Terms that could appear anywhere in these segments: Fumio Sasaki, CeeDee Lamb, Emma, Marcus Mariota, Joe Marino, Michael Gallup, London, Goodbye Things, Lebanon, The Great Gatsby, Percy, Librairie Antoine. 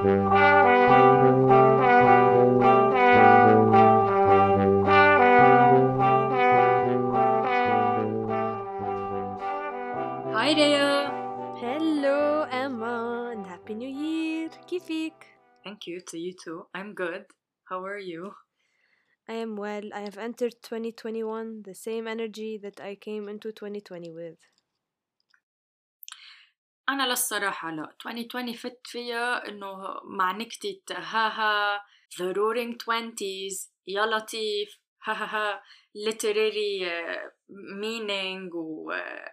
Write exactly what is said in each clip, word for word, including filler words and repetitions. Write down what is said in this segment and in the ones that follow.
هاي ديا. Hello Emma and happy new year. كيفك؟ Thank you to you too. I'm good. How are you? I am well. I have entered twenty twenty-one the same energy that I came into twenty twenty with. أنا للصراحة لا twenty twenty فت فيها إنه مع نكتة هاها the roaring twenties يا لطيف هاها literary uh, meaning و uh,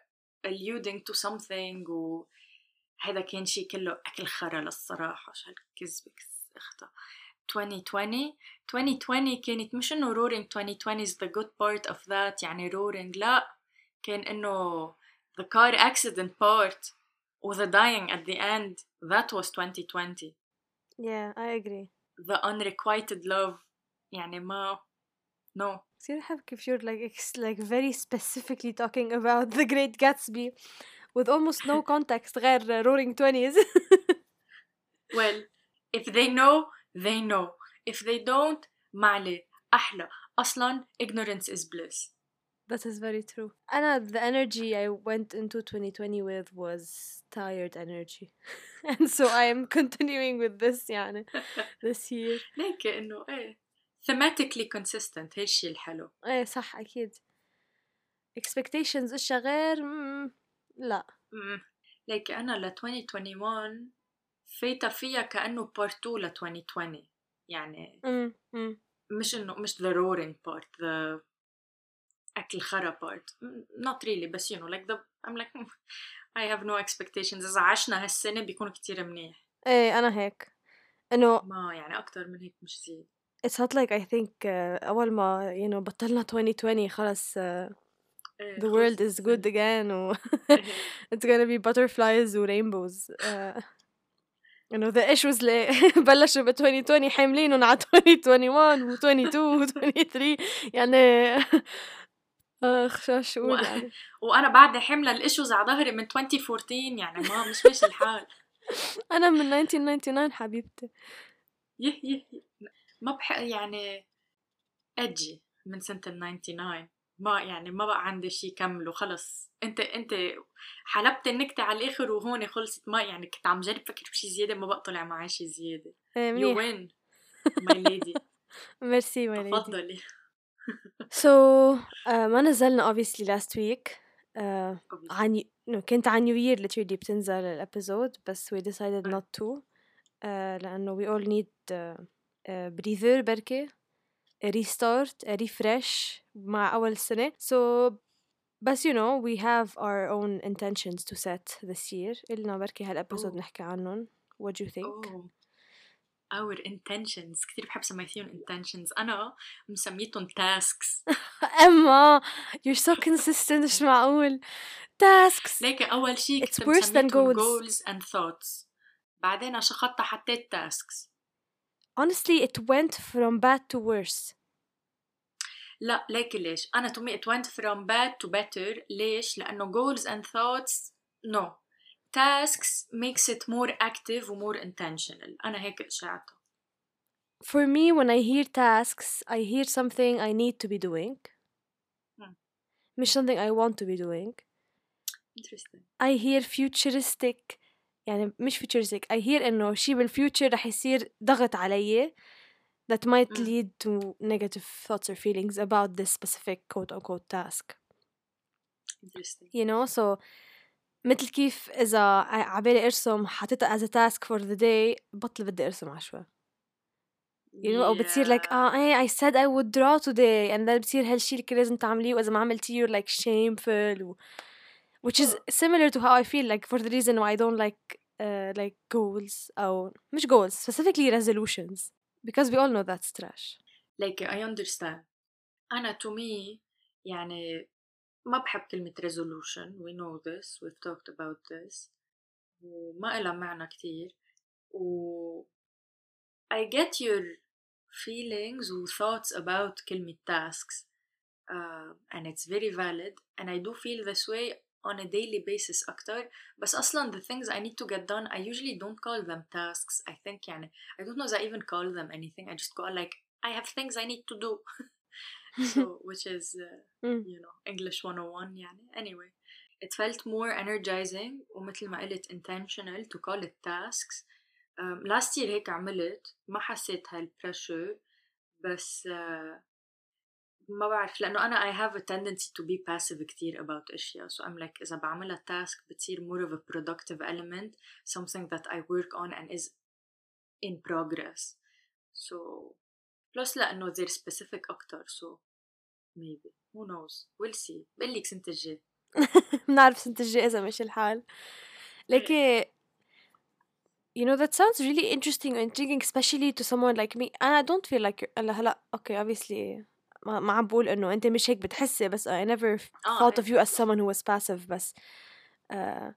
alluding to something و هذا كان شيء كله أكل خرا للصراحة. شو هالكذبك أختا. twenty twenty twenty twenty كانت مش إنه roaring twenty twenty is the good part of that يعني roaring لا كان إنه the car accident part و the dying at the end that was twenty twenty. Yeah, I agree. The unrequited love يعني ما no. So you have if you're like like very specifically talking about The Great Gatsby with almost no context غير roaring twenties. Well, if they know they know. If they don't, معلي أحلى. أصلاً ignorance is bliss. That is very true. أنا the energy I went into twenty twenty with was tired energy, and so I am continuing with this يعني this year. ليك إنه إيه thematically consistent هالشي الحلو. إيه صح أكيد. Expectations إيش غير مم. لا. مم. ليك أنا ل twenty twenty-one فيتا فيها كأنه part two ل twenty twenty يعني مم. مم. مش إنه مش the roaring part the أكل خرا part not really بس you know like the I'm like I have no expectations. إذا عشنا هالسنة بيكون كتير منيح. إيه أنا هيك إنه ما يعني أكتر من هيك مش زين. It's not like I think uh, أول ما you know بطلنا twenty twenty خلاص uh, the world is good again و it's gonna be butterflies و rainbows. Uh, you know the issues اللي بلشوا ب twenty twenty حاملينهم على twenty twenty-one و twenty-two و twenty-three يعني اخ شو شو وانا بعد حمله الاشوز على ظهري من twenty fourteen يعني ما مش مش الحال. انا من nineteen ninety-nine حبيبتي يه يه ما بح يعني اجي من سنه تسعة وتسعين ما يعني ما بقى عندي شيء كمله خلص. انت انت حلبت النكته على الاخر وهون خلصت ما يعني كنت عم جرب فكر بشي زياده ما بقى طلع معي شيء زياده. يو وين ماي ليدي. ميرسي ماي ليدي تفضلي. So uh, ما نزلنا obviously last week uh, عن no, كنت عن new year literally بتنزل الابيزود بس we decided not to uh, لأنه we all need uh, a breather بركة a restart a refresh مع أول سنة so بس you know we have our own intentions to set this year إلنا بركة هالابيزود oh. نحكي عنهم what do you think oh. our intentions كتير بحب سميتهم intentions أنا مسميتهم tasks. أما you're so consistent مش معقول tasks ليك أول شيء كنت مسميتهم goals. goals and thoughts بعدين أشخطها حطيت tasks. Honestly it went from bad to worse. لا ليك ليش أنا to me it went from bad to better. ليش؟ لأنه goals and thoughts no tasks makes it more active and more intentional. أنا هيك قشعته. For me, when I hear tasks, I hear something I need to be doing. Hmm. مش something I want to be doing. Interesting. I hear futuristic. يعني مش futuristic. I hear إنه شيء بالfuture رح يصير ضغط علي. That might hmm. lead to negative thoughts or feelings about this specific quote-unquote task. Interesting. You know, so. مثل كيف إذا عبالي أرسم حطيتها as a task for the day بطل بدي أرسم عشوة you know yeah. أو بتصير like آه oh, I said I would draw today and then بتصير هالشي اللي لازم تعمليه وإذا ما عملتيه you're like shameful و... which is similar to how I feel like for the reason why I don't like uh, like goals أو مش goals specifically resolutions because we all know that's trash. Like I understand. أنا to me يعني ما بحب كلمة resolution. We know this. We've talked about this. وما إلها معنى كتير. و I get your feelings and thoughts about كلمة tasks. Uh, and it's very valid. And I do feel this way on a daily basis أكتر. بس أصلا the things I need to get done I usually don't call them tasks. I think يعني I don't know if I even call them anything. I just call like I have things I need to do. So which is uh, you know English one oh one يعني. Anyway, it felt more energizing ومثل ما قلت intentional to call it tasks. Um, last year هيك عملت ما حسيت هالpressure بس uh, ما بعرف لأنه أنا I have a tendency to be passive كتير about أشياء so I'm like إذا بعملها task بتصير more of a productive element something that I work on and is in progress so plus لأنه they're specific أكتر so maybe who knows we'll see بقلك سنة الجاي بنعرف سنة الجاي إذا ماشي الحال لكن you know that sounds really interesting and intriguing especially to someone like me and I don't feel like هلا okay obviously ما عم بقول إنه أنت مش هيك بتحسي بس I never thought of you as someone who was passive بس uh,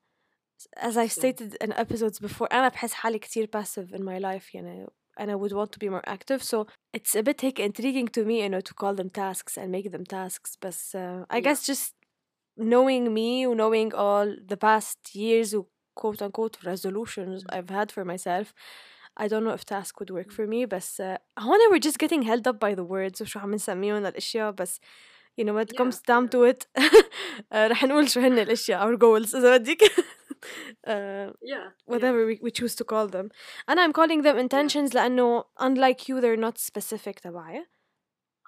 as I stated in episodes before أنا بحس حالي كتير passive in my life يعني and I would want to be more active so it's a bit هيك intriguing to me you know to call them tasks and make them tasks بس uh, I yeah. guess just knowing me knowing all the past years of quote unquote resolutions I've had for myself I don't know if task would work for me بس uh, هون we're just getting held up by the words وشو عم نسميهم الأشياء بس you know when it yeah. comes down to it رح نقول شو هن الأشياء our goals إذا بدك uh, yeah. whatever yeah. We, we choose to call them and I'm calling them intentions yeah. لأنه unlike you they're not specific تبعي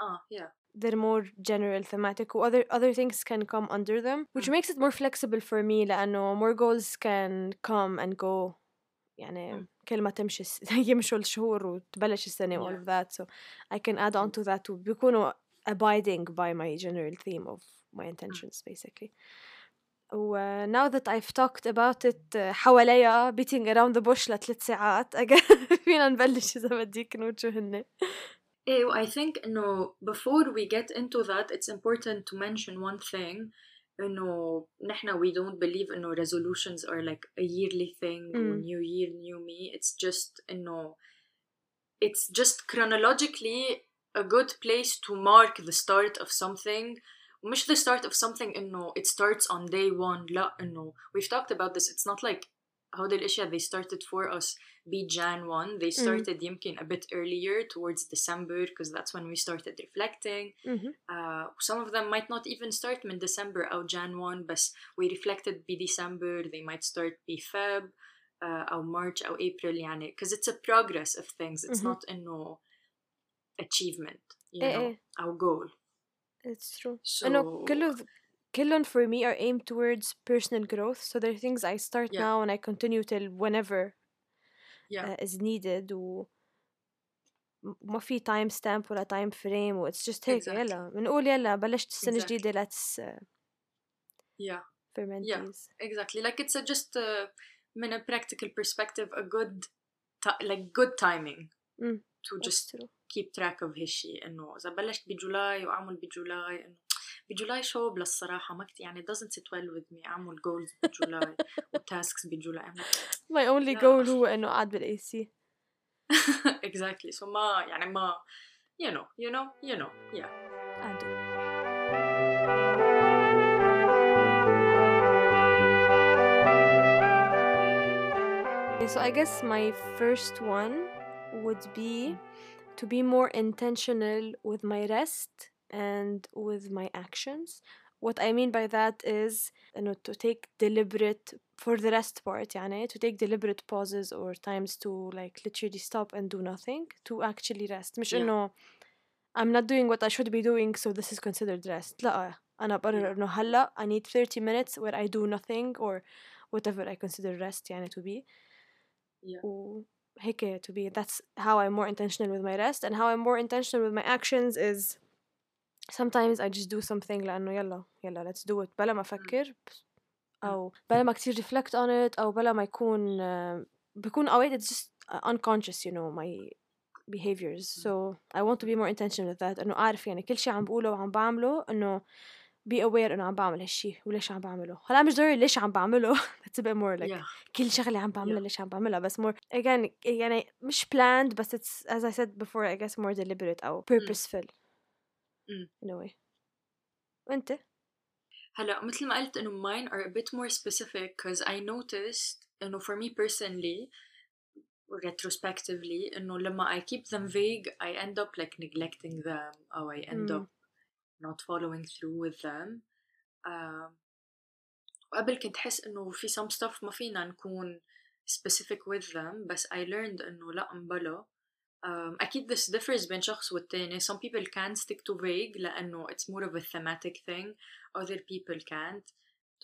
آه uh, yeah they're more general thematic or other other things can come under them which mm. makes it more flexible for me لأنه more goals can come and go يعني كل ما تمشي يمشوا الشهور وتبلش السنة yeah. all of that so I can add on to that وبيكونوا abiding by my general theme of my intentions basically و now that I've talked about it حواليا beating around the bush لثلاث ساعات فينا نبلش إذا بديك نقول شو هن إيه و I think إنه before we get into that it's important to mention one thing إنه نحنا we don't believe إنه resolutions are like a yearly thing mm. new year new me it's just إنه it's just chronologically a good place to mark the start of something ومش the start of something إنه it starts on day one لا إنه we've talked about this it's not like هودي الأشياء they started for us be January first they started mm-hmm. يمكن a bit earlier towards December because that's when we started reflecting mm-hmm. uh, some of them might not even start من December أو January first but we reflected be December they might start be Feb uh, أو March أو April يعني because it's a progress of things it's mm-hmm. not a no achievement you eh, know eh. our goal it's true so كلهم for me are aimed towards personal growth so there are things I start yeah. now and I continue till whenever yeah. uh, is needed و ما في time stamp ولا time frame و it's just هيك exactly. يلا بنقول يلا بلشت السنة exactly. جديدة let's uh, yeah ferment yeah. these exactly like it's a just uh, من a practical perspective a good t- like good timing mm. to just keep track of هالشي إنه إذا بلشت بجولاي وأعمل بجولاي إنه بجولاي شو بلا الصراحة ما كنت يعني doesn't sit well with me أعمل goals بجولاي وtasks بجولاي my only goal هو إنه قاعد بالأي سي exactly so ما يعني ما you know you know you know yeah I do okay, so I guess my first one would be to be more intentional with my rest and with my actions. What I mean by that is you know, to take deliberate, for the rest part, يعني, to take deliberate pauses or times to like literally stop and do nothing, to actually rest. مش yeah. إنه I'm not doing what I should be doing, so this is considered rest. لا, أنا بقرر إنه هلا I need thirty minutes where I do nothing or whatever I consider rest يعني to be. Yeah. و- هيك to be. That's how I'm more intentional with my rest, and how I'm more intentional with my actions is sometimes I just do something لأنه يلا يلا let's do it بلا ما أفكر أو بلا ما كتير reflect on it أو بلا ما يكون uh, بيكون aware it's just unconscious you know my behaviors so I want to be more intentional with that إنه أعرف يعني كل شي عم بقوله وعم بعمله إنه be aware إنه عم بعمل هالشي وليش عم بعمله هلا مش ضروري ليش عم بعمله it's a bit more like yeah. كل شغلة عم بعملها yeah. ليش عم بعملها بس more again يعني مش planned بس it's as I said before I guess more deliberate أو purposeful mm. in a way. وانت هلا مثل ما قلت انه mine are a bit more specific because I noticed انه for me personally retrospectively انه لما I keep them vague I end up like neglecting them or I end mm. up not following through with them. Uh, وقبل كنت حس انه في some stuff ما فينا نكون specific with them بس I learned انه لا مبلا. Um, أكيد this differs بين شخص والتاني. Some people can stick to vague لأنه it's more of a thematic thing. Other people can't.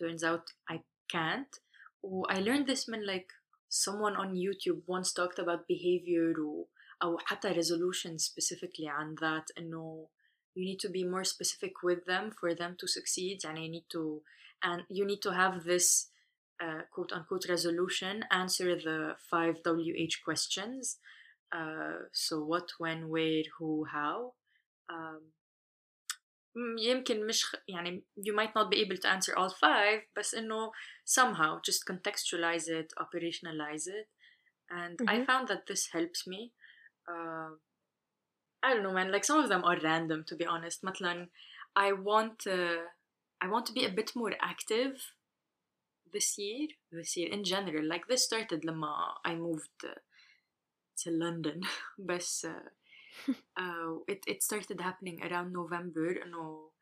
Turns out I can't. و I learned this من like someone on YouTube once talked about behavior و, أو حتى resolution specifically on that إنه you need to be more specific with them for them to succeed. يعني you need to and you need to have this uh, quote unquote resolution. Answer the five W H questions. Uh, so what, when, where, who, how. Um, يمكن مش يعني you might not be able to answer all five بس إنه somehow just contextualize it, operationalize it and mm-hmm. I found that this helps me. Uh, I don't know man, like some of them are random to be honest. مثلا I want uh, I want to be a bit more active this year this year in general. Like this started لما I moved uh, to London بس uh, uh, it, it started happening around November إنه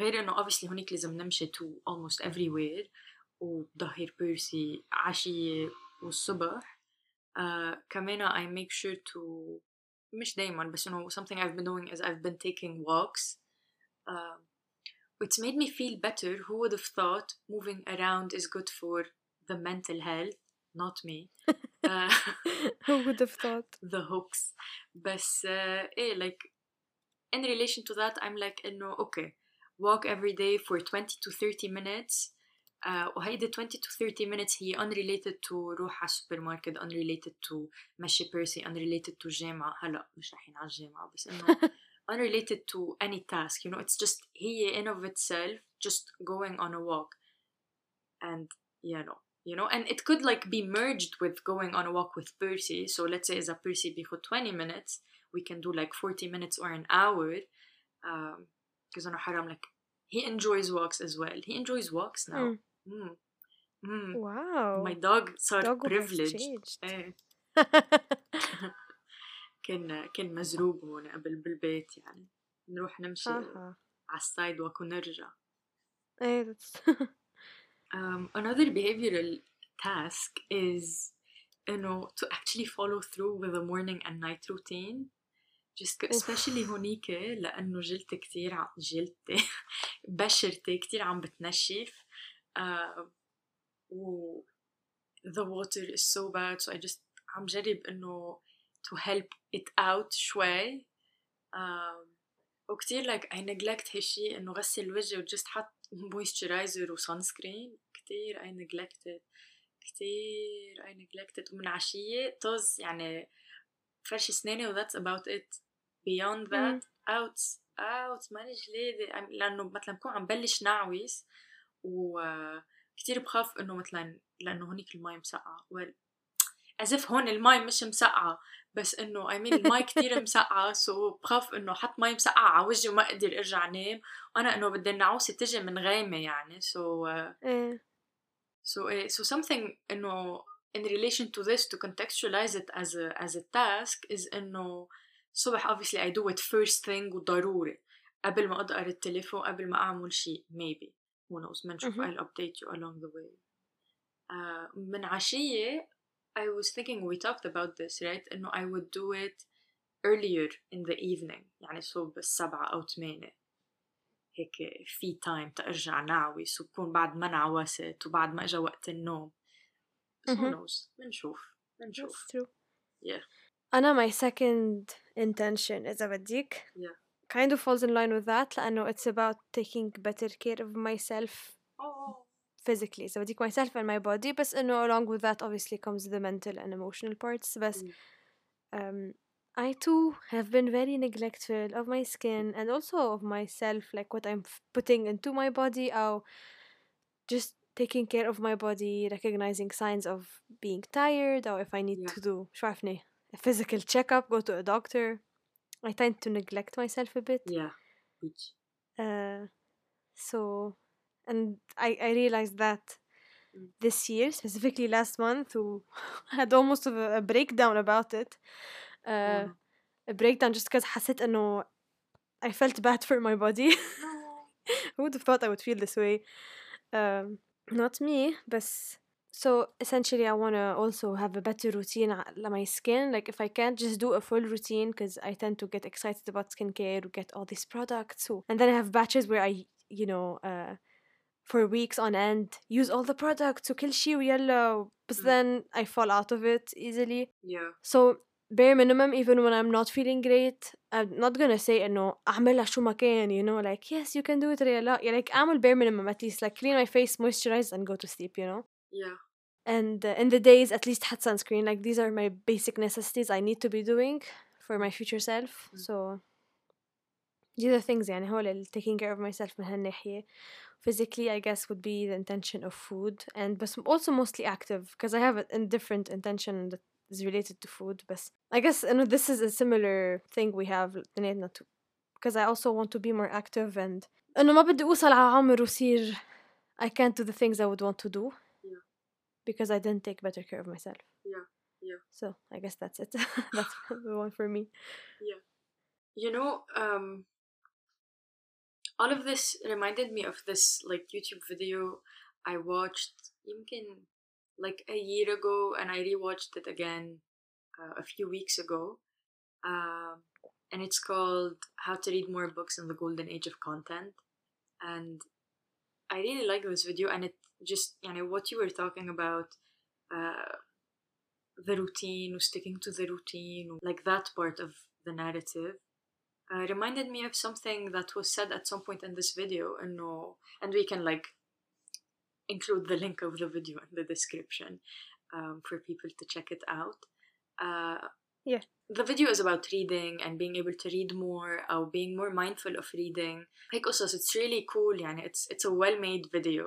غير إنه obviously هونيك لازم نمشي to almost everywhere وظهر بيرسي عشية والصبح uh, كمان I make sure to مش دايما بس إنه something I've been doing is I've been taking walks uh, which made me feel better. Who would have thought moving around is good for the mental health? Not me. Uh, who would have thought? The hooks. But uh, eh, like, in relation to that, I'm like, no, okay, walk every day for twenty to thirty minutes. Uh, وهي the twenty to thirty minutes هي unrelated to روح على supermarket, unrelated to مشي Percy, unrelated to جامعة. هلا مش رايحين على الجامعة بس إنه unrelated to any task. You know, it's just هي in of itself just going on a walk. And you know. You know, and it could like be merged with going on a walk with Percy. So let's say as a Percy before twenty minutes, we can do like forty minutes or an hour. Um, because أنا حرام like he enjoys walks as well. He enjoys walks now. Mm. Mm. Mm. Wow. My dog صار privileged. إيه. كان كان مزروب هون قبل بالبيت يعني نروح نمشي على السايد ونرجع. إيه that's. Um, another behavioral task is, you know, to actually follow through with the morning and night routine. Just especially هونيك لأنه جلت كتير عم جلت بشرتي كتير عم بتنشف. Uh, و the water is so bad, so I just عم جرب إنه to help it out شوي. Um, وكتير like I neglect هالشي إنه غسل وجهي وجست حط moisturizer و sunscreen كتير I neglected كتير I neglected ومن عشية طز يعني فرش سناني و that's about it. Beyond that out out مانيش ليه لأنه مثلا بكون عم بلش نعويس وكتير بخاف إنه مثلا لأنه هونيك الماء مسقعة well as if هون الماء مش مسقعة بس إنه I mean الماء كتير مسقعة so بخاف إنه حط ماء مسقعة على وجهي وما أقدر أرجع نام أنا إنه بدي النعوسة تجي من غيمة يعني so uh, mm. so uh, so something إنه in relation to this to contextualize it as a as a task is إنه صبح obviously I do it first thing وضروري قبل ما أدقر التليفون قبل ما أعمل شيء maybe who knows منشوف I'll update you along the way. uh, من عشية I was thinking we talked about this right إنه I would do it earlier in the evening يعني صوب السبعة أو ثمانية هيك في time تأرجع نعوي وبكون بعد ما نعوست وبعد ما إجا وقت النوم. Who knows منشوف منشوف. That's true. Yeah. أنا my second intention إذا بديك yeah. kind of falls in line with that لأنه it's about taking better care of myself physically so I take myself and my body بس إنه along with that obviously comes the mental and emotional parts بس um, I too have been very neglectful of my skin and also of myself like what I'm putting into my body or just taking care of my body recognizing signs of being tired or if I need yeah. to do شو عارفني a physical checkup go to a doctor. I tend to neglect myself a bit yeah uh, so and I, I realized that this year, specifically last month, who had almost a, a breakdown about it. Uh, yeah. A breakdown just because حسيت إنه I felt bad for my body. Who would have thought I would feel this way? Um, not me, but so essentially I want to also have a better routine on my skin. Like if I can't just do a full routine, because I tend to get excited about skincare or get all these products. So, and then I have batches where I, you know, uh, for weeks on end, use all the products وكل شيء ويلا, but then I fall out of it easily. Yeah. So bare minimum, even when I'm not feeling great, I'm not gonna say إنه أعملها شو ما كان, you know, like yes you can do it ريلا, yeah, like أعمل bare minimum, at least like clean my face, moisturize and go to sleep, you know. Yeah. And uh, in the days at least had sunscreen. Like these are my basic necessities I need to be doing for my future self. Mm-hmm. So these are things يعني هول taking care of myself من هالناحية. Physically, I guess, would be the intention of food, and but also mostly active, because I have a different intention that is related to food. But I guess, you know, this is a similar thing we have, because I also want to be more active, and إنه ما بدي أوصل على عمر وصير I can't do the things I would want to do, yeah, because I didn't take better care of myself. Yeah, yeah. So I guess that's it. That's the one for me. Yeah, you know, um. all of this reminded me of this like YouTube video I watched يمكن like a year ago, and I rewatched it again uh, a few weeks ago, uh, and it's called How to Read More Books in the Golden Age of Content. And I really like this video, and it just, you know, what you were talking about, uh, the routine, sticking to the routine, like that part of the narrative. Uh, reminded me of something that was said at some point in this video, and no, and we can like include the link of the video in the description um, for people to check it out. Uh, yeah, the video is about reading and being able to read more, or being more mindful of reading. Like also, so it's really cool. Yeah, it's it's a well-made video.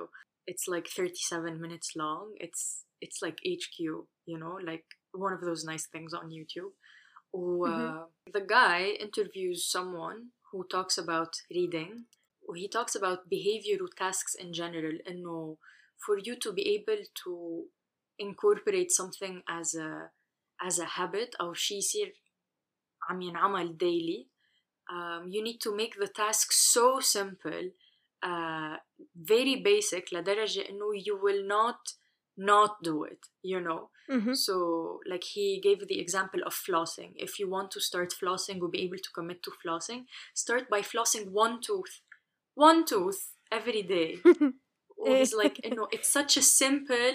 It's like thirty-seven minutes long. It's it's like H Q, you know, like one of those nice things on YouTube. Who, uh, mm-hmm. The guy interviews someone who talks about reading. He talks about behavioral tasks in general, and no, for you to be able to incorporate something as a as a habit or شي يصير عم ينعمل daily, um, you need to make the task so simple, uh, very basic لدرجة إنه you will not not do it, you know. Mm-hmm. So like he gave the example of flossing. If you want to start flossing or be able to commit to flossing, start by flossing one tooth one tooth every day. Or it's like, you know, it's such a simple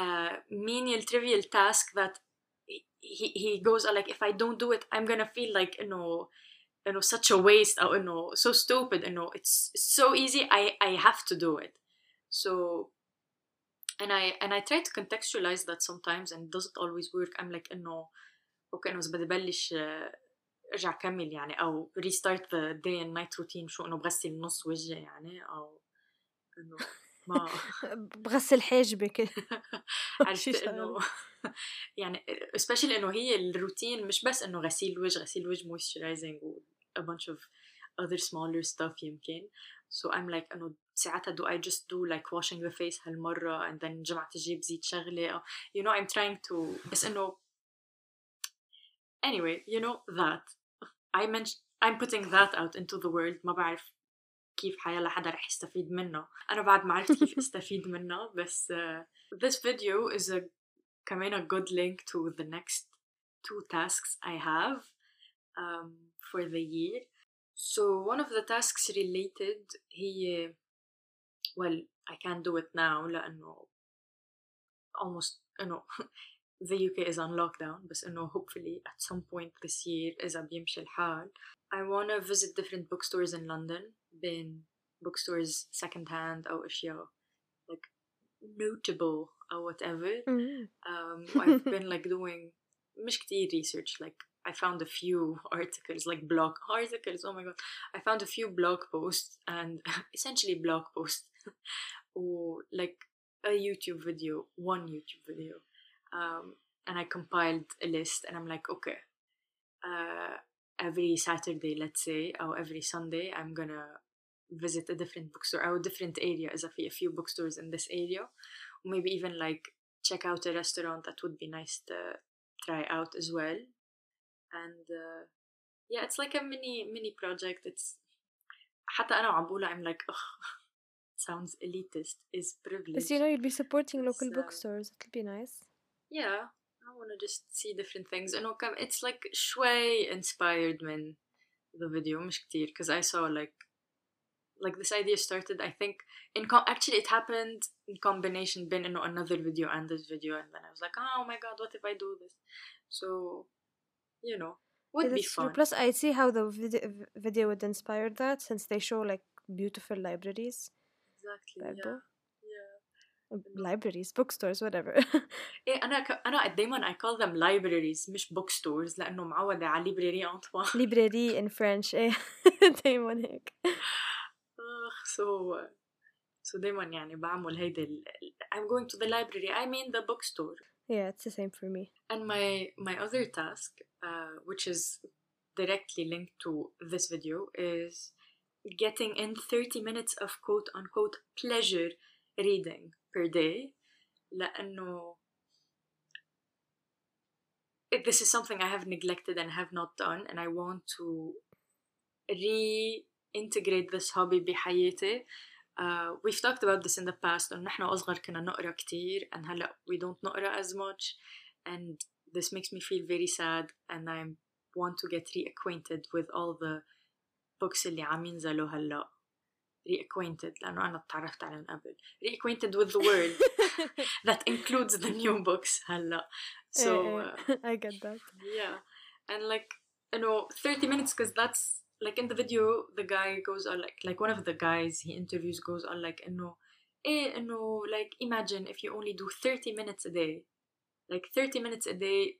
uh menial trivial task that he he goes like, if I don't do it, I'm gonna feel like, you know, you know, such a waste, or you know, so stupid, you know, it's so easy, I I have to do it. So And I and I try to contextualize that sometimes, and it doesn't always work. I'm like, no, okay, no, بدي بلش ارجع كمل يعني, أو restart the day and night routine. شو إنه بغسل نص وجهي يعني, أو إنه ما بغسل حاجبي كده. عرفت إنه يعني especially إنه هي الروتين مش بس إنه غسيل وجه غسيل وجه moisturizing و a bunch of other smaller stuff يمكن. So I'm like, إنه ساعتها do I just do like washing the face هالمرة, and then جمعة تجيب زيت شغلة, you know, I'm trying to, بس إنه anyway, you know, that I mentioned, I'm putting that out into the world. ما بعرف كيف حيلا حدا رح يستفيد منه, أنا بعد ما عرفت كيف استفيد منه, بس uh, this video is a كمان a good link to the next two tasks I have um, for the year. So one of the tasks related, he, well, I can't do it now لأنه almost, you know, the U K is on lockdown, but you know, hopefully at some point this year إذا بيمشي الحال, I wanna visit different bookstores in London, بين bookstores second hand أو أشياء like notable or whatever. Mm-hmm. um, I've been like doing مش كتير research, like I found a few articles, like blog articles, oh my god, I found a few blog posts, and essentially blog posts, or like a YouTube video, one YouTube video, um, and I compiled a list, and I'm like, okay, uh, every Saturday, let's say, or every Sunday, I'm gonna visit a different bookstore or a different area, as if a few bookstores in this area, or maybe even like check out a restaurant that would be nice to try out as well. And uh, yeah, it's like a mini mini project. It's حتى أنا وعم بقولها I'm like, ugh, sounds elitist, is privileged. But you know, you'd be supporting local so, bookstores. It'll be nice. Yeah, I want to just see different things. And it's like شوي inspired من the video, مش كتير, because I saw like like this idea started, I think, in com- actually it happened in combination بين إنه another video and this video, and then I was like, oh my god, what if I do this? So, you know, would be fun. Plus, I see how the video, video would inspire that, since they show like beautiful libraries. Exactly. Library. Yeah. yeah. Libraries, bookstores, whatever. إيه أنا ك- أنا دايماً I call them libraries, مش bookstores, لأنه معودة على librairie أنطوان. Librairie in French. إيه دايماً هيك. So, so دايماً يعني بعمل هيدا ال... I'm going to the library, I mean the bookstore. Yeah, it's the same for me. And my, my other task, uh, which is directly linked to this video, is getting in thirty minutes of quote-unquote pleasure reading per day. لأنه this is something I have neglected and have not done, and I want to re... integrate this hobby بحياتي. Uh, we've talked about this in the past, إنه نحن أصغر كنا نقرأ كتير and هلا we don't نقرأ as much, and this makes me feel very sad, and I want to get reacquainted with all the books اللي عم ينزلوا هلا. Reacquainted لأنه أنا تعرفت عليهم قبل. Reacquainted with the world that includes the new books هلا. So uh, I get that. Yeah, and like you know thirty minutes, because that's like in the video, the guy goes on like like one of the guys he interviews goes on like no, eh no, like imagine if you only do thirty minutes a day, like thirty minutes a day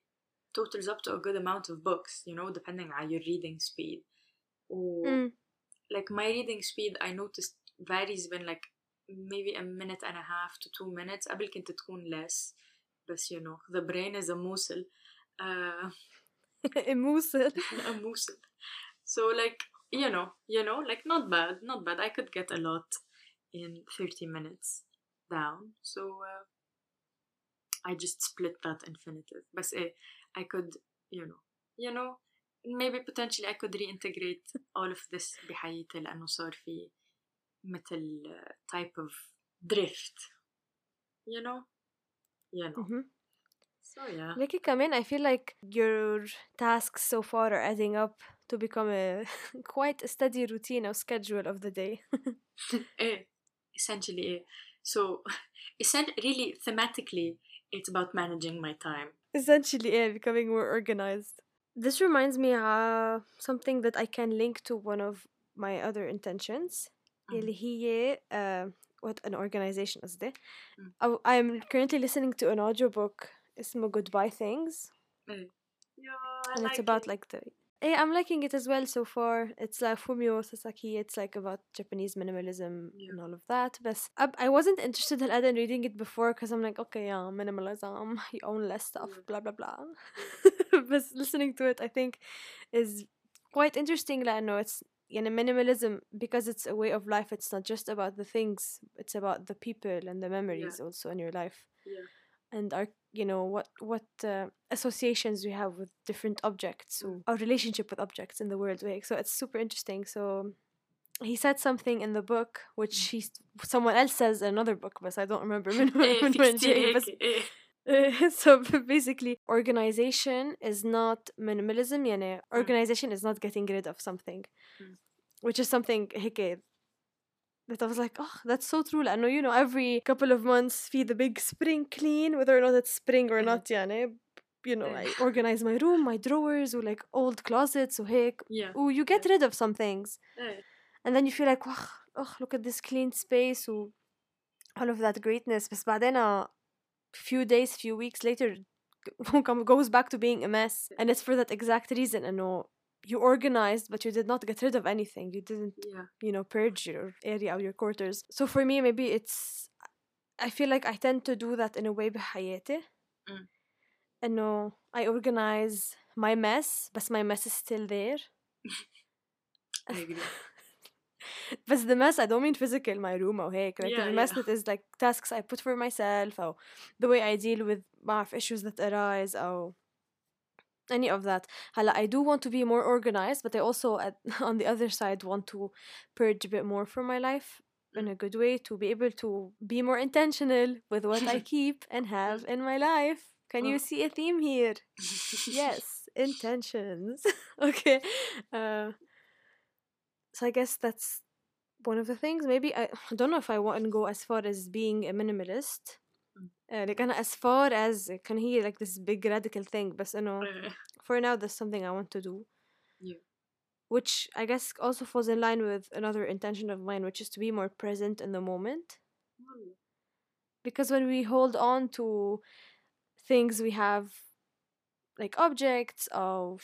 totals up to a good amount of books, you know, depending on your reading speed. Or mm. like my reading speed, I noticed varies when like maybe a minute and a half to two minutes. قبل كنت تكون less, but you know the brain is a muscle. Uh, a muscle. A muscle. So like, you know, you know, like not bad, not bad. I could get a lot in thirty minutes down. So uh, I just split that infinitive. But eh, I could, you know, you know, maybe potentially I could reintegrate all of this بحياتي لأنه صار في مثل uh, type of drift, you know, you know. Mm-hmm. So yeah. Like, كمان, I feel like your tasks so far are adding up to become a quite a steady routine or schedule of the day. Essentially, so really thematically, it's about managing my time. Essentially, yeah, becoming more organized. This reminds me of uh, something that I can link to one of my other intentions. اللي هي uh, what an organization is there. Mm. I am currently listening to an audiobook. اسمه Goodbye Things. Mm. Yeah, and it's like about it. Like the Hey, I'm liking it as well so far. It's like Fumio Sasaki. It's like about Japanese minimalism yeah. and all of that. But I, I wasn't interested in reading it before because I'm like, okay, yeah, minimalism. You own less stuff, yeah. blah, blah, blah. But listening to it, I think, is quite interesting. I know it's you know, minimalism, because it's a way of life. It's not just about the things. It's about the people and the memories yeah. also in your life. Yeah. And our you know what what uh, associations we have with different objects mm. our relationship with objects in the world, like, so it's super interesting. So he said something in the book which mm. he someone else says in another book, but I don't remember so basically organization is not minimalism, يعني organization mm. is not getting rid of something mm. which is something he gave. But I was like, oh, that's so true. I know, you know, every couple of months, feed the big spring clean, whether or not it's spring or not, يعني, you know, I organize my room, my drawers, or like old closets, or heck, yeah. or you get yeah. rid of some things. Yeah. And then you feel like, oh, oh, look at this clean space, or all of that greatness. But then a few days, few weeks later, goes back to being a mess. And it's for that exact reason, I know. You organized, but you did not get rid of anything. You didn't, yeah. you know, purge your area or your quarters. So for me, maybe it's... I feel like I tend to do that in a way بحياتي. Mm. And no, I organize my mess, but my mess is still there. I agree. بس the mess I don't mean physical my room أو هيك, like yeah, the mess yeah. that is like tasks I put for myself أو the way I deal with بعرف issues that arise أو any of that. هلا I do want to be more organized, but I also at, on the other side want to purge a bit more from my life in a good way to be able to be more intentional with what I keep and have in my life. Can you see a theme here? Yes, intentions. Okay. Uh, so I guess that's one of the things. Maybe I, I don't know if I want to go as far as being a minimalist. Uh, like أنا as far as can he like this big radical thing, but you know, for now there's something I want to do. Yeah. Which I guess also falls in line with another intention of mine, which is to be more present in the moment. Mm. Because when we hold on to things we have, like objects, or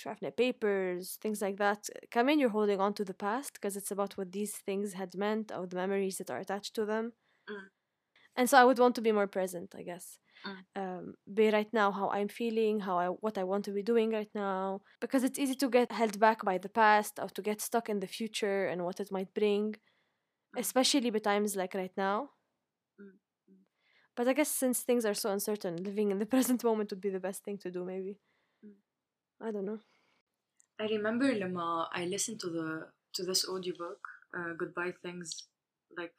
papers, things like that, come in, you're holding on to the past, because it's about what these things had meant, or the memories that are attached to them. Mm. And so I would want to be more present, I guess. Mm. Um, be right now how I'm feeling, how I, what I want to be doing right now. Because it's easy to get held back by the past or to get stuck in the future and what it might bring. Especially by times like right now. Mm. But I guess since things are so uncertain, living in the present moment would be the best thing to do, maybe. Mm. I don't know. I remember لما I listened to the to this audiobook, uh, Goodbye Things, like,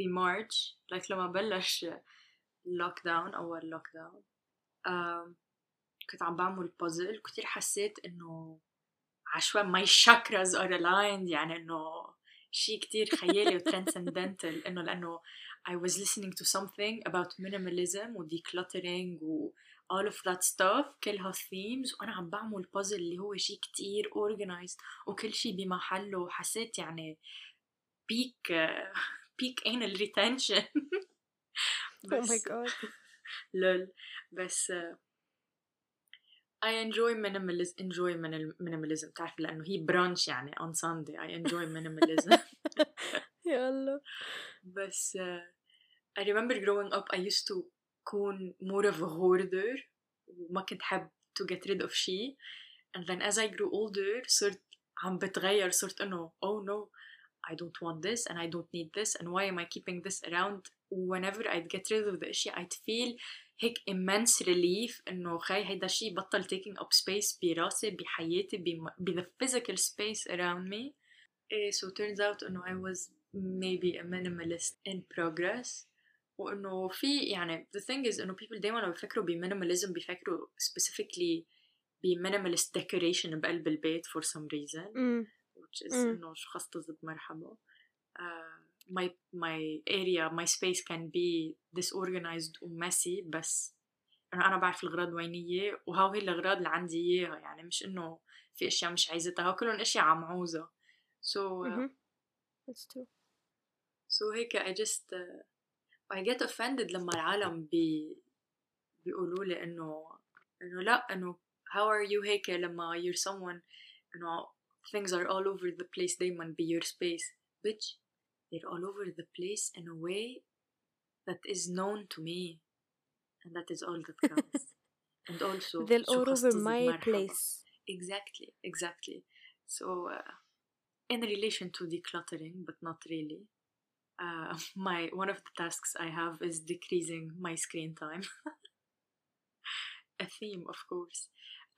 بمارش like لما بلش lockdown أول lockdown um, كنت عم بعمل puzzle كتير حسيت إنه عشوة my chakras are aligned يعني إنه شيء كتير خيالي و transcendental إنه لأنه I was listening to something about minimalism و decluttering و all of that stuff كلها themes وأنا عم بعمل puzzle اللي هو شيء كتير organized وكل شيء بمحله حسيت يعني peak uh, peak anal retention. Oh my god. Lol. بس uh, I enjoy minimalism. Enjoy minimal- minimalism. تعرف لأنه هي brunch يعني on Sunday. I enjoy minimalism. يا الله. بس uh, I remember growing up I used to كون more of a hoarder. وما كنت حب to get rid of شيء. And then as I grew older صرت عم بتغير صرت إنه oh no. I don't want this and I don't need this and why am I keeping this around? Whenever I'd get rid of the issue, I'd feel هيك immense relief إنه خي هيدا الشيء بطل taking up space براسي بحياتي ب ب the physical space around me. So turns out إنه I was maybe a minimalist in progress. وإنه في يعني the thing is إنه people دايما بيفكروا بminimalism بيفكروا specifically بminimalist decoration بقلب البيت for some reason. Mm. which is إنه شو خاصة زب مرحبا uh, my my area my space can be disorganized و messy بس أنا أنا بعرف الأغراض وينية وهاو هي الأغراض اللي عندي إياها يعني مش إنه في أشياء مش عايزتها هاو كلهم أشياء عم عوزة so uh, that's true so هيك I just uh, I get offended لما العالم بي بيقولوا لي إنه إنه لا إنه how are you هيك لما you're someone إنه things are all over the place they might be your space bitch they're all over the place in a way that is known to me and that is all that counts and also they're all over my place exactly exactly so uh, in relation to decluttering but not really uh, my one of the tasks I have is decreasing my screen time a theme of course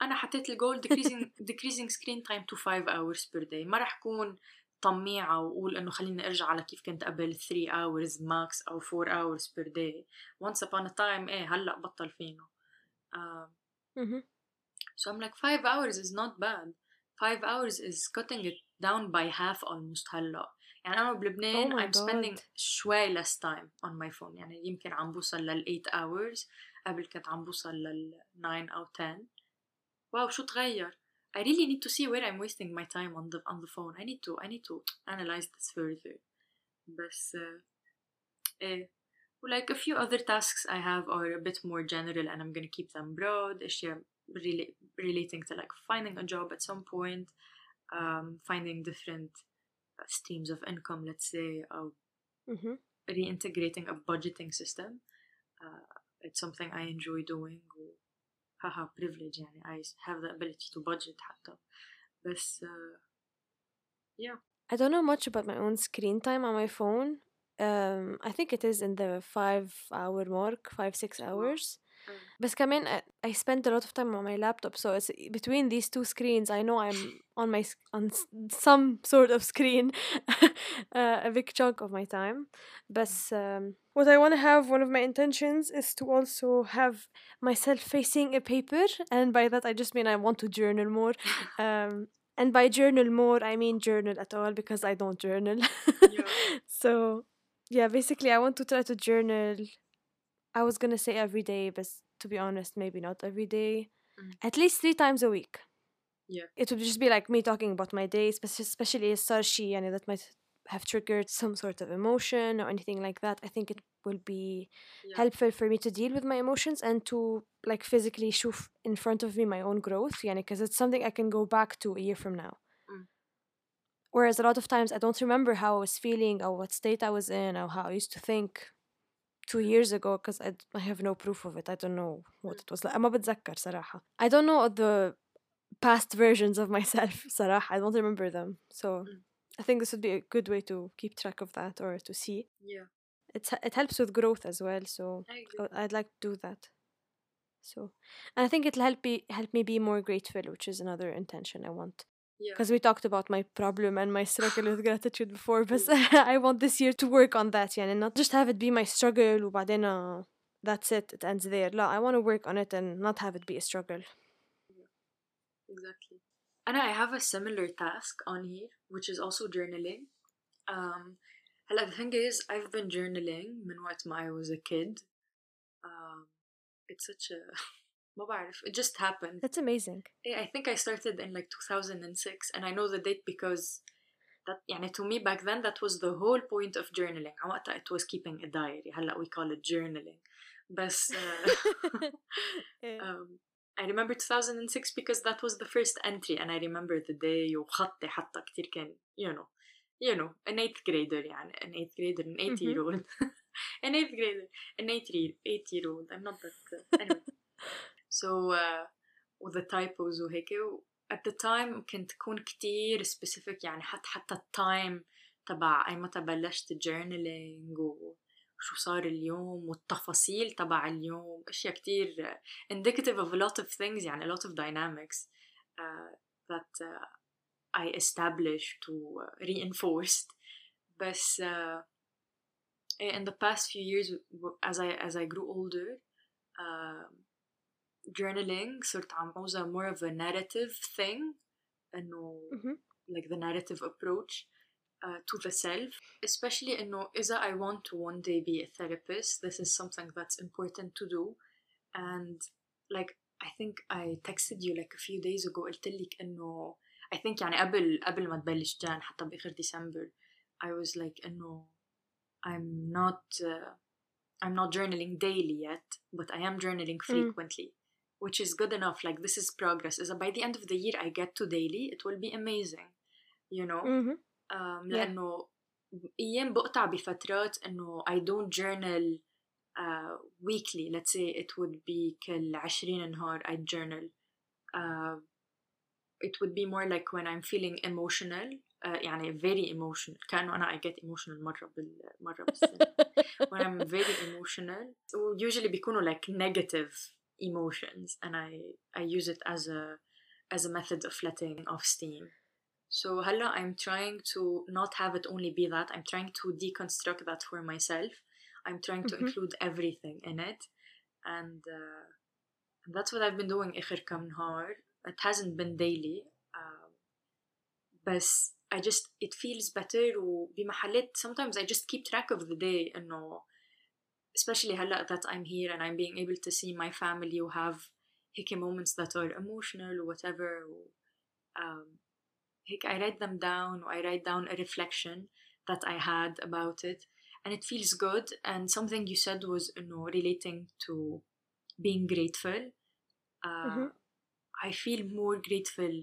أنا حطيت الجول decreasing decreasing screen time to five hours per day ما رح كون طميعة وقول إنه خليني أرجع على كيف كنت قبل three hours max أو four hours per day once upon a time إيه هلأ بطل فينه uh, mm-hmm. so I'm like five hours is not bad five hours is cutting it down by half almost هلأ يعني أنا بلبنان oh I'm God. spending شوي less time on my phone يعني يمكن عم بوصل لل eight hours قبل كنت عم بوصل لل nine أو ten واو شو تغير I really need to see where I'm wasting my time on the on the phone I need to I need to analyze this further بس uh, eh. like a few other tasks I have are a bit more general and I'm gonna keep them broad اشياء rela- relating to like finding a job at some point um, finding different streams of income let's say or mm-hmm. reintegrating a budgeting system uh, it's something I enjoy doing haha privilege يعني I have the ability to budget حتى بس uh, yeah I don't know much about my own screen time on my phone. Um, I think it is in the five hour mark, five, six hours. Mm. But كمان I, I spend a lot of time on my laptop, so it's between these two screens. I know I'm on my on some sort of screen uh, a big chunk of my time. But um, what I want to have, one of my intentions is to also have myself facing a paper, and by that I just mean I want to journal more. Um, and by journal more, I mean journal at all, because I don't journal. Yeah. So yeah, basically I want to try to journal. I was gonna say every day, but to be honest, maybe not every day. Mm. At least three times a week. Yeah. It would just be like me talking about my day, especially Sarshi, and that might have triggered some sort of emotion or anything like that. I think it will be yeah. helpful for me to deal with my emotions and to like physically shoof in front of me my own growth, yani, because it's something I can go back to a year from now. Mm. Whereas a lot of times I don't remember how I was feeling or what state I was in or how I used to think two years ago, because I, I have no proof of it. I don't know what it was like. ما بتذكر صراحة. I don't know the past versions of myself صراحة. I don't remember them. So mm. I think this would be a good way to keep track of that or to see. Yeah. It's, it helps with growth as well. So I I'd like to do that. So and I think it'll help me, help me be more grateful, which is another intention I want. Because yeah. we talked about my problem and my struggle with gratitude before, but I want this year to work on that, yeah, and not just have it be my struggle and then uh, that's it, it ends there. No, I want to work on it and not have it be a struggle. Yeah. Exactly. And I have a similar task on here, which is also journaling. Um, the thing is, I've been journaling من وقت ما I was a kid. Um, it's such a... It just happened. That's amazing. I think I started in like two thousand six, and I know the date because that, يعني, to me back then that was the whole point of journaling. It was keeping a diary. We call it journaling. But uh, yeah. um, I remember two thousand six because that was the first entry, and I remember the day. وخطي حتى كتير كان, you know, you know, an eighth grader, يعني, an eighth grader, an eight year old, an eighth grader, an eight year, eight year old. I'm not that. Uh, anyway. So uh, with the typos وهيك at the time كنت تكون كتير specific, يعني حتى حتى التايم تبع أي متى بلشت journaling وشو صار اليوم والتفاصيل تبع اليوم, أشياء كتير indicative of a lot of things, يعني a lot of dynamics uh, that uh, I established to uh, reinforced. But uh, in the past few years as I as I grew older, uh, journaling صرت عم عوزة more of a narrative thing, إنه mm-hmm. like the narrative approach uh, to the self, especially إنه إذا I want to one day be a therapist, this is something that's important to do. And like I think I texted you like a few days ago, قلتلك إنه I think يعني قبل قبل ما تبلش جان حتى بآخر ديسمبر I was like إنه I'm not uh, I'm not journaling daily yet, but I am journaling frequently. Mm. Which is good enough, like this is progress. Is that by the end of the year I get to daily, it will be amazing, you know. Mm-hmm. um, yeah. لأنه أيام بقطع بفترات إنه I don't journal uh, weekly. Let's say it would be كل عشرين نهار I journal. Uh, it would be more like when I'm feeling emotional, uh, يعني very emotional. كأنه أنا I get emotional مرة بال مرة بالسنة. When I'm very emotional, usually بيكونوا like negative emotions, and I I use it as a as a method of letting off steam. So هلا I'm trying to not have it only be that. I'm trying to deconstruct that for myself. I'm trying to mm-hmm. include everything in it, and uh, that's what I've been doing آخر كم نهار. It hasn't been daily, um, but I just it feels better. وبمحلات sometimes I just keep track of the day, and no. Especially هلا that I'm here and I'm being able to see my family who have هيك moments that are emotional or whatever. Um, هيك I write them down, or I write down a reflection that I had about it, and it feels good. And something you said was, you know, relating to being grateful. Uh, mm-hmm. I feel more grateful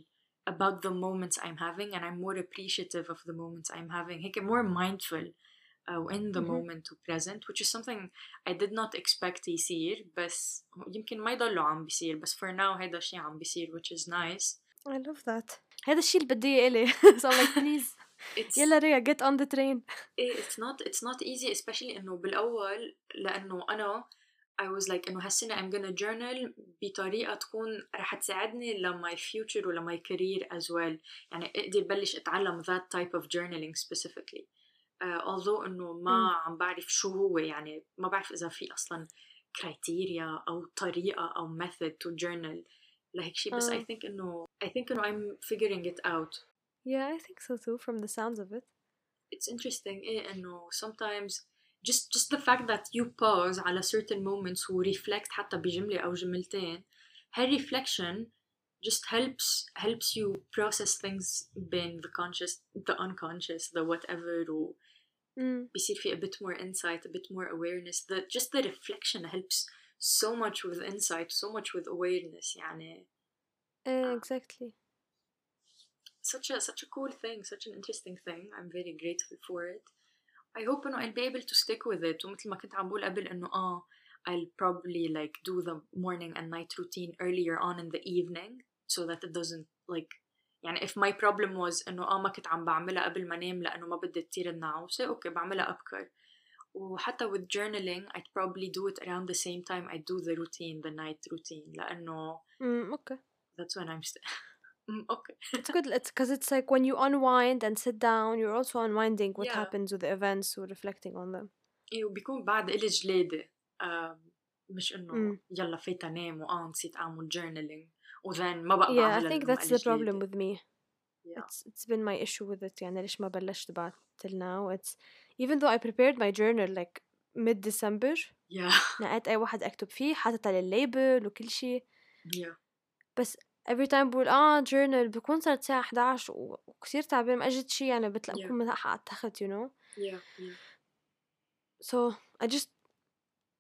about the moments I'm having, and I'm more appreciative of the moments I'm having. هيك more mindful. Uh, in the mm-hmm. moment to present, which is something I did not expect يصير, بس يمكن ما يضلوا عم بيصير, بس for now هيدا الشيء عم بيصير, which is nice. I love that. هيدا الشيء اللي بدي إلي. So I'm like please يلا ريا get on the train. إيه it's not it's not easy, especially إنه بالأول, لأنه أنا I was like إنه هالسنة I'm gonna journal بطريقة تكون رح تساعدني ل my future ولا my career as well. يعني أقدر بلش أتعلم that type of journaling specifically. Uh, although إنه ما عم بعرف شو هو, يعني ما بعرف إذا في أصلاً criteria أو طريقة أو method to journal لهيك شيء, بس uh. I think إنه I think إنه I'm figuring it out. Yeah, I think so too, from the sounds of it. It's interesting, eh, إنه sometimes just just the fact that you pause على certain moments و reflect حتى بجملة أو جملتين, هال reflection just helps helps you process things بين the conscious, the unconscious, the whatever, و mm. بيصير في a bit more insight, a bit more awareness. The just the reflection helps so much with insight, so much with awareness, يعني. Uh, exactly. Such a such a cool thing, such an interesting thing. I'm very grateful for it. I hope إنه I'll be able to stick with it. ومثل ما كنت عم بقول قبل إنه آه I'll probably like do the morning and night routine earlier on in the evening so that it doesn't like, يعني if my problem was إنه آه ما كنت عم بعملها قبل ما نام لأنه ما بدي تصير النعوسة, أوكي بعملها أبكر. وحتى with journaling I'd probably do it around the same time I do the routine, the night routine, لأنه mm, okay. That's when I'm st- okay. It's good because it's like when you unwind and sit down, you're also unwinding what yeah. happens with the events or reflecting on them. إيه, وبيكون بعد إلي جلادة, مش إنه يلا فيت أنام وآه نسيت أعمل journaling وذن ما بقى بعمل. Yeah, I think that's the problem with me. Yeah. It's it's been my issue with it. يعني ليش ما بلشت بعد till now? It's even though I prepared my journal like mid December. Yeah. نقيت أي واحد أكتب فيه, حاطت على الليبل وكل شيء. Yeah. بس every time بقول آه journal بكون صارت الساعة إحدى عشر وكثير تعبان ما أجد شيء, يعني بتلاقي بكون متاحة على التخت, you know. Yeah. Yeah. So I just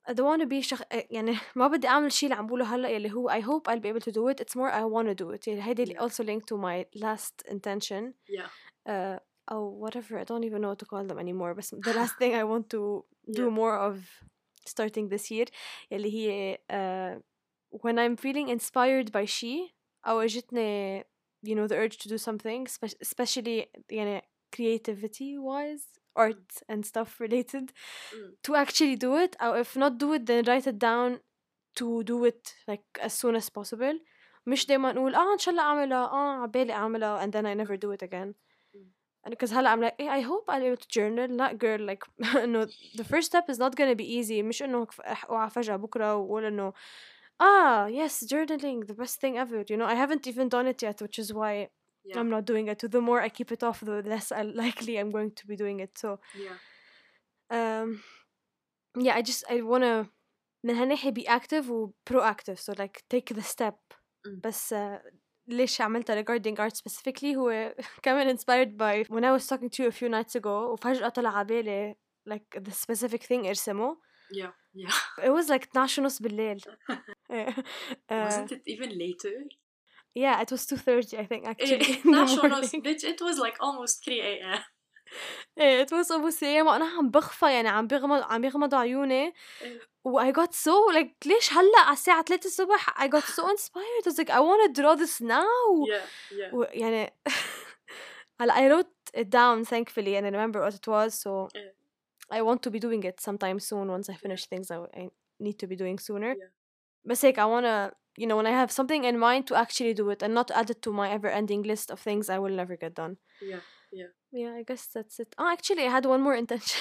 I don't want to be شخ... يعني ما بدي أعمل شيء اللي عم بقوله هلا يلي هو I hope I'll be able to do it. It's more I want to do it. يعني هيدي yeah. also linked to my last intention. Yeah. Uh, or whatever. I don't even know what to call them anymore. But the last thing I want to do yeah. more of starting this year يلي هي uh, when I'm feeling inspired by she أو أجتني you know the urge to do something, especially يعني creativity wise, art and stuff related, mm. to actually do it, or if not do it then write it down to do it like as soon as possible. مش دايما نقول آه إن شاء الله أعملها, آه عبالي أعملها and then I never do it again. Because mm. هلا I'm like hey, I hope I'll be able to journal. Not girl, like no, the first step is not gonna be easy. مش إنه أوعى فجأة بكرة وقول إنه ah yes journaling the best thing ever, you know. I haven't even done it yet, which is why yeah. I'm not doing it. The more I keep it off, the less likely I'm going to be doing it. So yeah, um, yeah. I just I wanna من هالناحية be active و proactive, so like take the step. Mm. بس uh, ليش عملتها regarding art specifically هو كمان inspired by when I was talking to you a few nights ago وفجأة طلع عبالي like the specific thing ارسمه. Yeah, yeah. It was like twelve thirty بالليل. Wasn't it even later? Yeah, it was two thirty I think actually. twelve thirty bitch, it was like almost three a.m. It was almost three a.m. وأنا عم بخفى, يعني عم بغمض عم بغمض عيوني. و I got so like ليش هلا على الساعة three الصبح I got so inspired. I was like I want to draw this now. Yeah, yeah. و يعني هلا I wrote it down thankfully and I remember what it was, so I want to be doing it sometime soon once I finish things I, I need to be doing sooner. Yeah. But like I want to, you know, when I have something in mind to actually do it and not add it to my ever-ending list of things I will never get done. Yeah, yeah. Yeah, I guess that's it. Oh, actually, I had one more intention.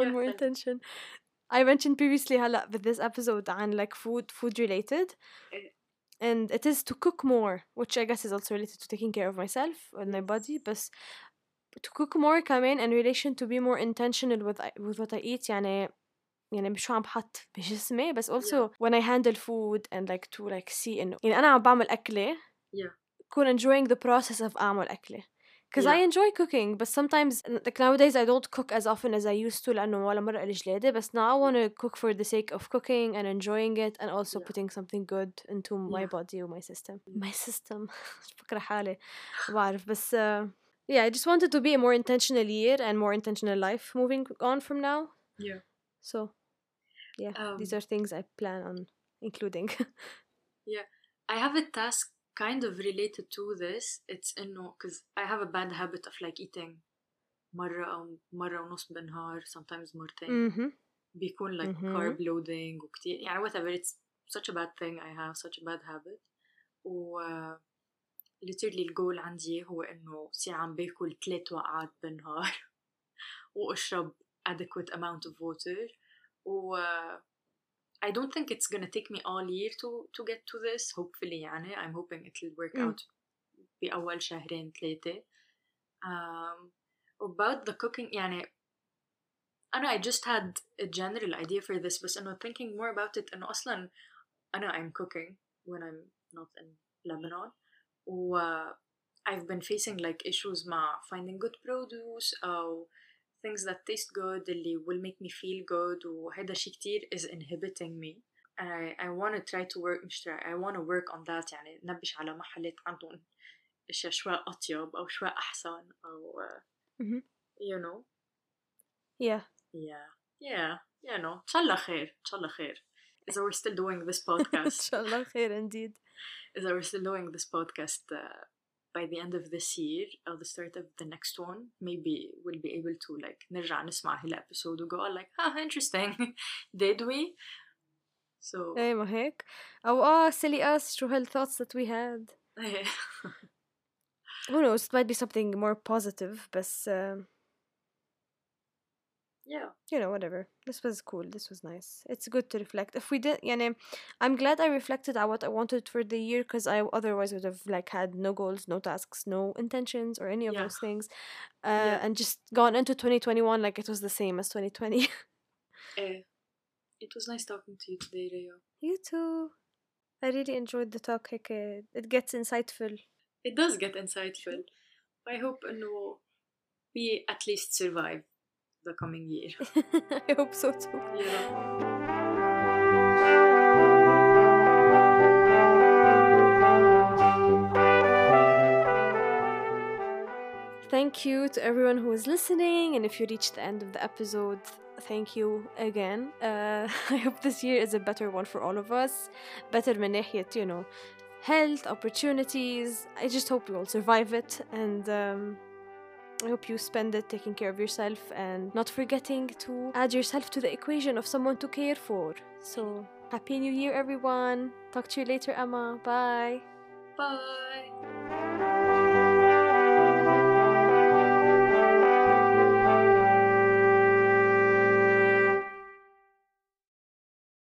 one yeah, more yeah. intention. I mentioned previously hala with this episode on like food, food related. And it is to cook more, which I guess is also related to taking care of myself and my body. But to cook more كمان in relation to be more intentional with with what I eat, يعني يعني مش عم بحط بجسمي بس also yeah. when I handle food and like to like see إنه يعني أنا عم بعمل أكلة yeah. كون enjoying the process of أعمل أكلة because yeah. I enjoy cooking but sometimes like nowadays I don't cook as often as I used to لأنه ولا مرة الجلادة, بس now I want to cook for the sake of cooking and enjoying it and also yeah. putting something good into yeah. my body or my system my system فكرة حالي بعرف بس uh, yeah, I just wanted to be a more intentional year and more intentional life moving on from now. Yeah. So, yeah, um, these are things I plan on including. yeah, I have a task kind of related to this. It's in, no, because I have a bad habit of like eating مرة أو مرة ونص بالنهار sometimes مرتين mm-hmm. بيكون like mm-hmm. carb loading وكتير يعني whatever it's such a bad thing I have such a bad habit و uh, literally الجول عندي هو إنه صير عم باكل ثلاث وقعات بالنهار وأشرب adequate amount of water و uh, I don't think it's gonna take me all year to to get to this hopefully يعني I'm hoping it'll work mm. out بأول شهرين ثلاثة um, about the cooking يعني أنا I just had a general idea for this بس أنا thinking more about it أنه أصلا أنا I'm cooking when I'm not in Lebanon و uh, I've been facing like issues مع finding good produce أو things that taste good اللي will make me feel good وهذا شيء كتير is inhibiting me and I, I want to try to work مش try I want to work on that يعني نبش على محلات عندهم اشياء شوي أطيب أو شوي أحسن أو uh, you know yeah yeah yeah you know إن شاء الله خير إن شاء الله خير إذا we're still doing this podcast إن شاء الله خير indeed إذا we're still doing this podcast uh, by the end of this year or the start of the next one, maybe we'll be able to like نرجع نسمع هلا episode and go like, ah, interesting, did we? So. إيه ما هيك. أو آه silly us, شو هال thoughts that we had. Who knows? It might be something more positive, but uh, yeah, you know, whatever. This was cool. This was nice. It's good to reflect. If we did, you know, I'm glad I reflected on what I wanted for the year because I otherwise would have like had no goals, no tasks, no intentions or any of yeah. those things, uh, yeah. and just gone into twenty twenty-one like it was the same as twenty twenty. eh, it was nice talking to you today, Raya. You too. I really enjoyed the talk. It gets insightful. It does get insightful. I hope no, we at least survive. The coming year. I hope so too. Yeah. Thank you to everyone who is listening, and if you reach the end of the episode, thank you again. Uh, I hope this year is a better one for all of us. Better من ناحية, you know, health, opportunities. I just hope we all survive it, and um, I hope you spend it taking care of yourself and not forgetting to add yourself to the equation of someone to care for. So, happy new year everyone. Talk to you later, Emma. Bye. Bye.